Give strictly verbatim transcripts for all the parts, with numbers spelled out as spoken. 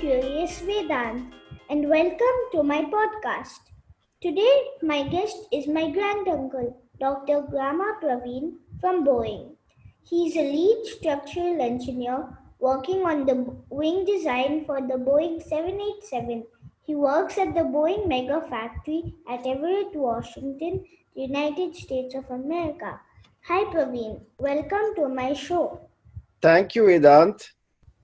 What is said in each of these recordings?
Curious Vedanth, and welcome to my podcast. Today, my guest is my granduncle, Doctor Grama Praveen from Boeing. He is a lead structural engineer working on the wing design for the Boeing seven eighty-seven. He works at the Boeing Mega Factory at Everett, Washington, United States of America. Hi Praveen, welcome to my show. Thank you, Vedanth.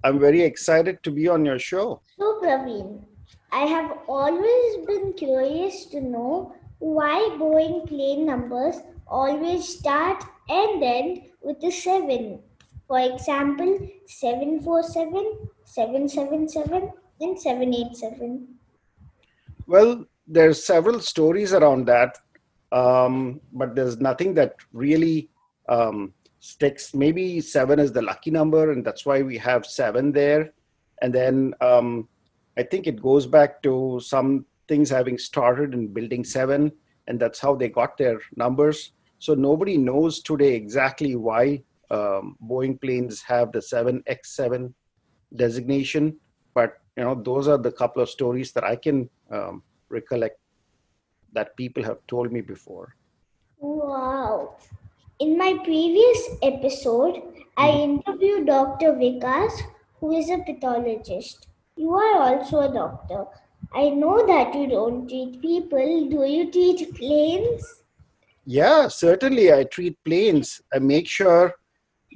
I'm very excited to be on your show. So Praveen, I have always been curious to know why Boeing plane numbers always start and end with a seven. For example, seven forty-seven, seven seventy-seven and seven eighty-seven. Well, there are several stories around that, um, but there's nothing that really um, sticks. Maybe seven is the lucky number, and that's why we have seven there. And then um, I think it goes back to some things having started in building seven, and that's how they got their numbers. So nobody knows today exactly why um, Boeing planes have the seven X seven designation, but you know, those are the couple of stories that I can um, recollect that people have told me before. Wow. In my previous episode, I interviewed Doctor Vikas, who is a pathologist. You are also a doctor. I know that you don't treat people. Do you treat planes? Yeah, certainly I treat planes. I make sure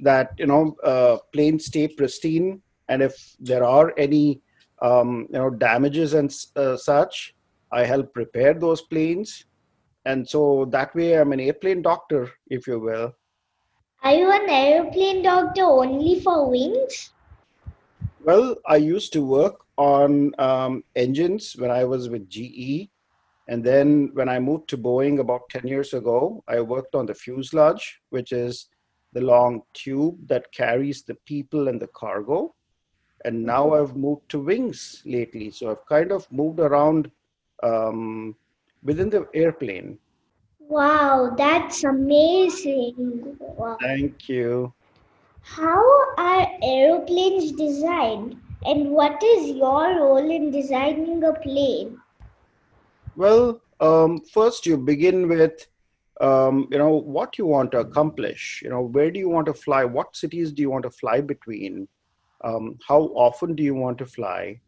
that, you know, uh, planes stay pristine. And if there are any, um, you know, damages and uh, such, I help repair those planes. And so that way, I'm an airplane doctor, if you will. Are you an airplane doctor only for wings? Well, I used to work on um, engines when I was with G E. And then when I moved to Boeing about ten years ago, I worked on the fuselage, which is the long tube that carries the people and the cargo. And now I've moved to wings lately. So I've kind of moved around um, within the airplane. Wow, that's amazing. Wow. Thank you. How are aeroplanes designed, and what is your role in designing a plane? Well, um, first you begin with, um, you know, what you want to accomplish. You know, where do you want to fly? What cities do you want to fly between? Um, how often do you want to fly?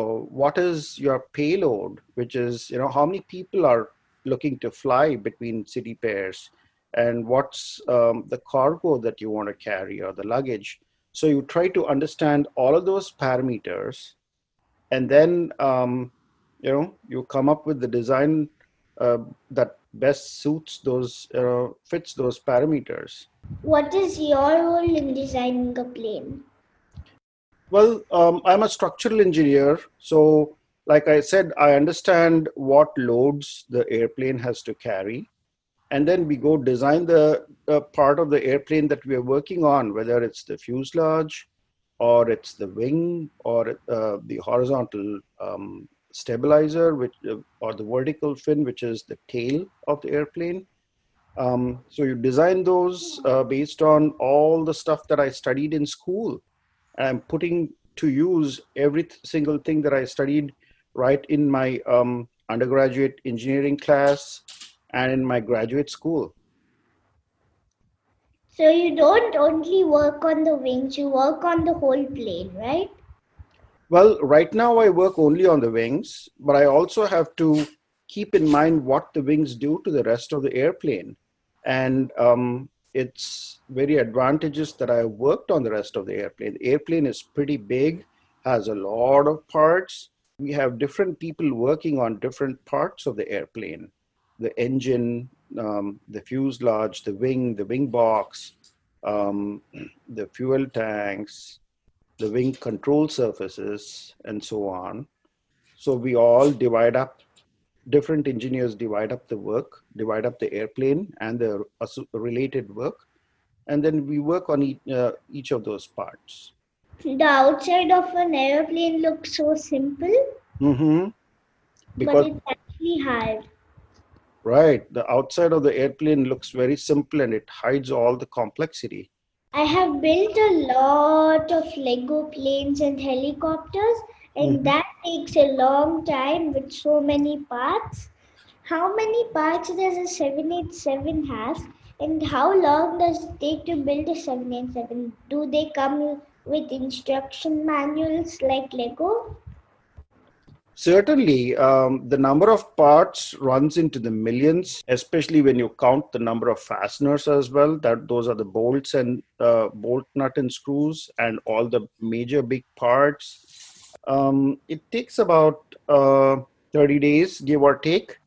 What is your payload, which is, you know, how many people are looking to fly between city pairs, and what's um, the cargo that you want to carry or the luggage. So you try to understand all of those parameters, and then, um, you know, you come up with the design uh, that best suits those, uh, fits those parameters. What is your role in designing a plane? Well, um, I'm a structural engineer. So like I said, I understand what loads the airplane has to carry. And then we go design the uh, part of the airplane that we are working on, whether it's the fuselage or it's the wing or uh, the horizontal um, stabilizer which, uh, or the vertical fin, which is the tail of the airplane. Um, so you design those uh, based on all the stuff that I studied in school. I'm putting to use every single thing that I studied right in my um, undergraduate engineering class and in my graduate school. So you don't only work on the wings, you work on the whole plane, right? Well, right now I work only on the wings, but I also have to keep in mind what the wings do to the rest of the airplane. And um, it's very advantageous that I worked on the rest of the airplane. The airplane is pretty big, has a lot of parts. We have different people working on different parts of the airplane. The engine, um, the fuselage, the wing, the wing box, um, the fuel tanks, the wing control surfaces, and so on. So we all divide up. Different engineers divide up the work, divide up the airplane and the related work, and then we work on each, uh, each of those parts. The outside of an airplane looks so simple, mm-hmm. because, but it's actually hard. Right. The outside of the airplane looks very simple and it hides all the complexity. I have built a lot of Lego planes and helicopters, and mm-hmm. that takes a long time with so many parts. How many parts does a seven eighty-seven have, and how long does it take to build a seven eighty-seven? Do they come with instruction manuals like Lego? Certainly, um, the number of parts runs into the millions, especially when you count the number of fasteners as well. That those are the bolts and uh, bolt nut and screws and all the major big parts. Um, it takes about uh, thirty days, give or take.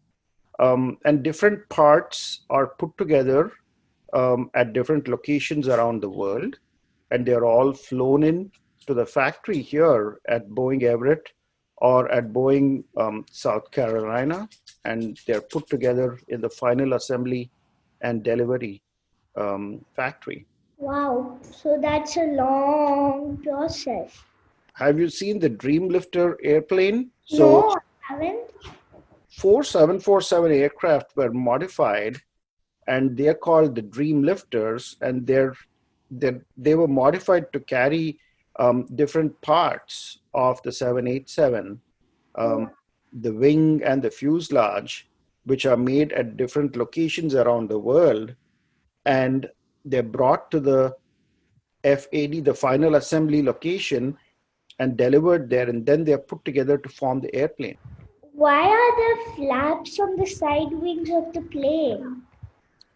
Um, and different parts are put together um, at different locations around the world. And they're all flown in to the factory here at Boeing Everett or at Boeing um, South Carolina, and they're put together in the final assembly and delivery um, factory. Wow, so that's a long process. Have you seen the Dreamlifter airplane? So no, I haven't. Four seven forty-seven aircraft were modified, and they're called the Dreamlifters, and they're, they're, they were modified to carry um, different parts of the seven eighty-seven, um, the wing and the fuselage, which are made at different locations around the world, and they're brought to the F A D, the final assembly location, and delivered there, and then they're put together to form the airplane. Why are there flaps on the side wings of the plane?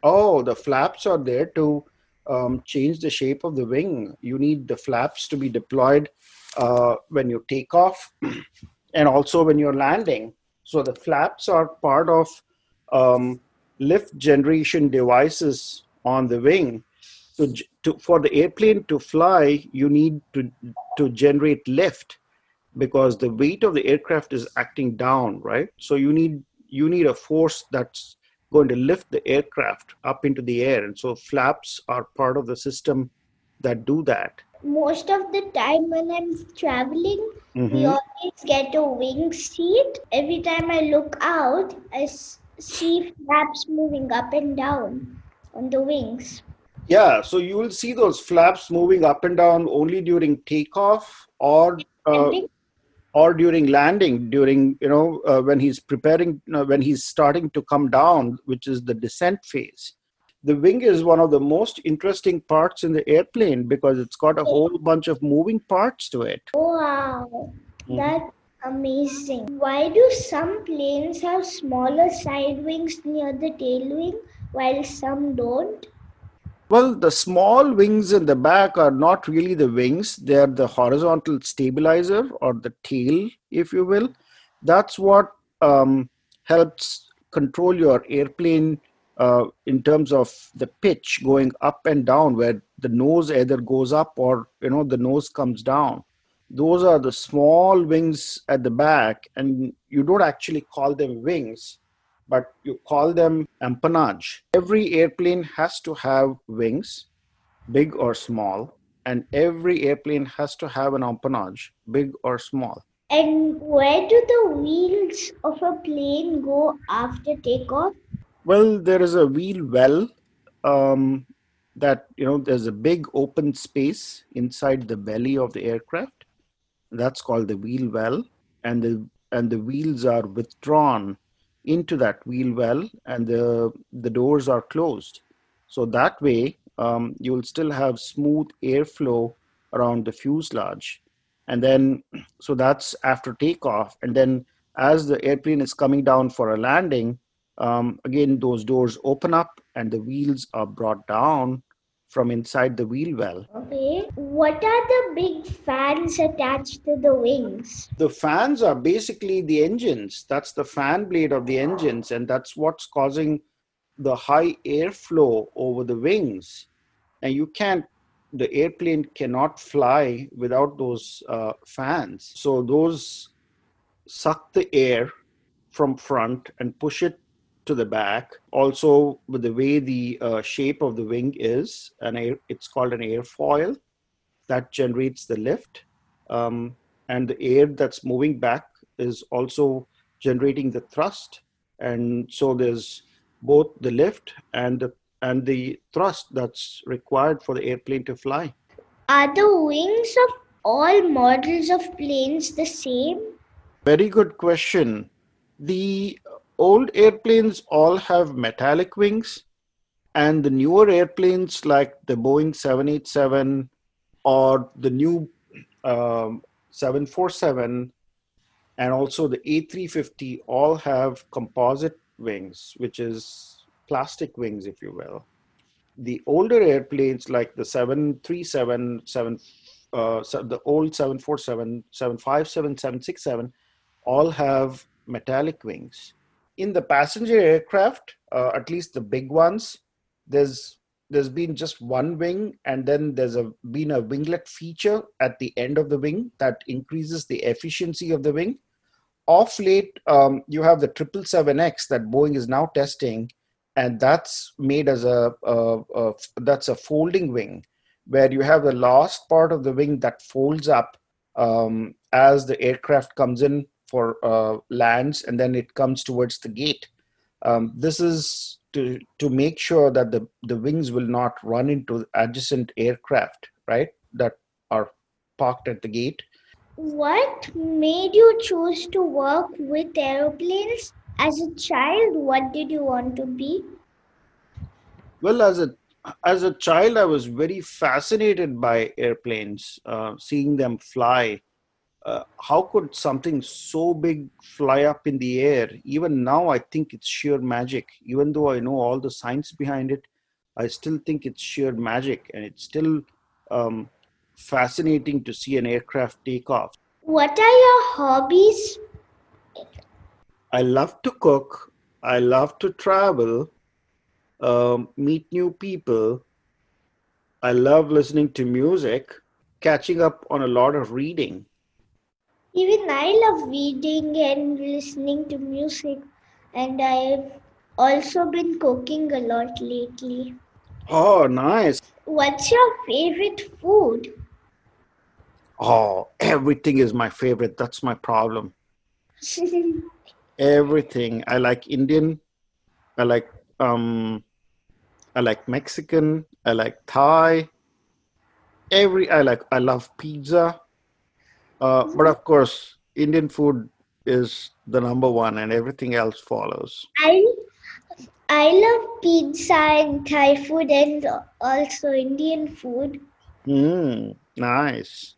Oh, the flaps are there to um, change the shape of the wing. You need the flaps to be deployed Uh, when you take off and also when you're landing. So the flaps are part of um, lift generation devices on the wing. So to, for the airplane to fly, you need to, to generate lift because the weight of the aircraft is acting down, right? So you need you need a force that's going to lift the aircraft up into the air. And so flaps are part of the system that do that. Most of the time when I'm traveling, mm-hmm. we always get a wing seat. Every time I look out, I see flaps moving up and down on the wings. Yeah, so you will see those flaps moving up and down only during takeoff or uh, or during landing, during, you know, uh, when he's preparing, you know, when he's starting to come down, which is the descent phase. The wing is one of the most interesting parts in the airplane because it's got a whole bunch of moving parts to it. Wow, that's amazing. Why do some planes have smaller side wings near the tail wing while some don't? Well, the small wings in the back are not really the wings. They're the horizontal stabilizer or the tail, if you will. That's what um, helps control your airplane Uh, in terms of the pitch going up and down, where the nose either goes up or, you know, the nose comes down. Those are the small wings at the back, and you don't actually call them wings, but you call them empennage. Every airplane has to have wings, big or small, and every airplane has to have an empennage, big or small. And where do the wheels of a plane go after takeoff? Well, there is a wheel well um, that, you know, there's a big open space inside the belly of the aircraft. That's called the wheel well. And the and the wheels are withdrawn into that wheel well, and the, the doors are closed. So that way, um, you will still have smooth airflow around the fuselage. And then, so that's after takeoff. And then as the airplane is coming down for a landing, Um, again, those doors open up and the wheels are brought down from inside the wheel well. Okay. What are the big fans attached to the wings? The fans are basically the engines. That's the fan blade of the engines, and that's what's causing the high airflow over the wings. And you can't, the airplane cannot fly without those uh, fans. So those suck the air from front and push it to the back. Also, with the way the uh, shape of the wing is, an air, it's called an airfoil, that generates the lift. Um, and the air that's moving back is also generating the thrust. And so there's both the lift and the and the thrust that's required for the airplane to fly. Are the wings of all models of planes the same? Very good question. The old airplanes all have metallic wings, and the newer airplanes like the Boeing seven eighty-seven or the new um, seven forty-seven and also the A three fifty all have composite wings, which is plastic wings, if you will. The older airplanes like the seven thirty-seven, seven, uh, the old seven forty-seven, seven fifty-seven, seven sixty-seven all have metallic wings. In the passenger aircraft, uh, at least the big ones, there's there's been just one wing, and then there's a, been a winglet feature at the end of the wing that increases the efficiency of the wing. Off late, um, you have the seven seventy-seven X that Boeing is now testing, and that's made as a, a, a that's a folding wing, where you have the last part of the wing that folds up um, as the aircraft comes in for uh, lands, and then it comes towards the gate. Um, this is to to make sure that the, the wings will not run into adjacent aircraft, right, that are parked at the gate. What made you choose to work with aeroplanes? As a child, what did you want to be? Well, as a as a child, I was very fascinated by airplanes, uh, seeing them fly. Uh, how could something so big fly up in the air? Even now, I think it's sheer magic. Even though I know all the science behind it, I still think it's sheer magic. And it's still um, fascinating to see an aircraft take off. What are your hobbies? I love to cook. I love to travel, um, meet new people. I love listening to music, catching up on a lot of reading. Even I love reading and listening to music, and I've also been cooking a lot lately. Oh, nice. What's your favorite food? Oh, everything is my favorite. That's my problem. Everything. I like Indian. I like um, I like Mexican. I like Thai. Every I like. I love pizza. Uh, but of course, Indian food is the number one, and everything else follows. I I love pizza and Thai food, and also Indian food. Mm, nice.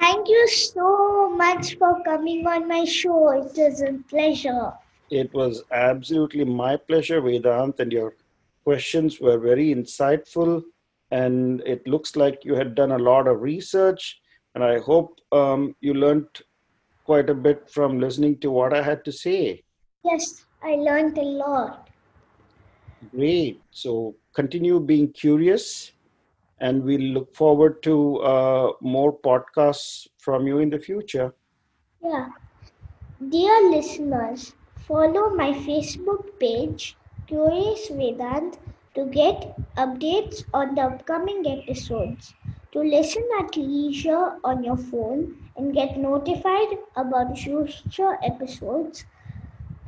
Thank you so much for coming on my show. It was a pleasure. It was absolutely my pleasure, Vedanth, and your questions were very insightful. And it looks like you had done a lot of research. And I hope um, you learned quite a bit from listening to what I had to say. Yes, I learned a lot. Great. So continue being curious, and we look forward to uh, more podcasts from you in the future. Yeah. Dear listeners, follow my Facebook page, Curious Vedanth, to get updates on the upcoming episodes, to listen at leisure on your phone and get notified about future episodes.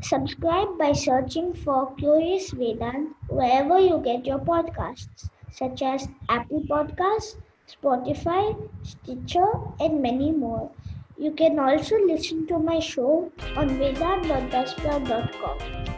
Subscribe by searching for Curious Vedanth wherever you get your podcasts, such as Apple Podcasts, Spotify, Stitcher, and many more. You can also listen to my show on vedanth dot buzzsprout dot com.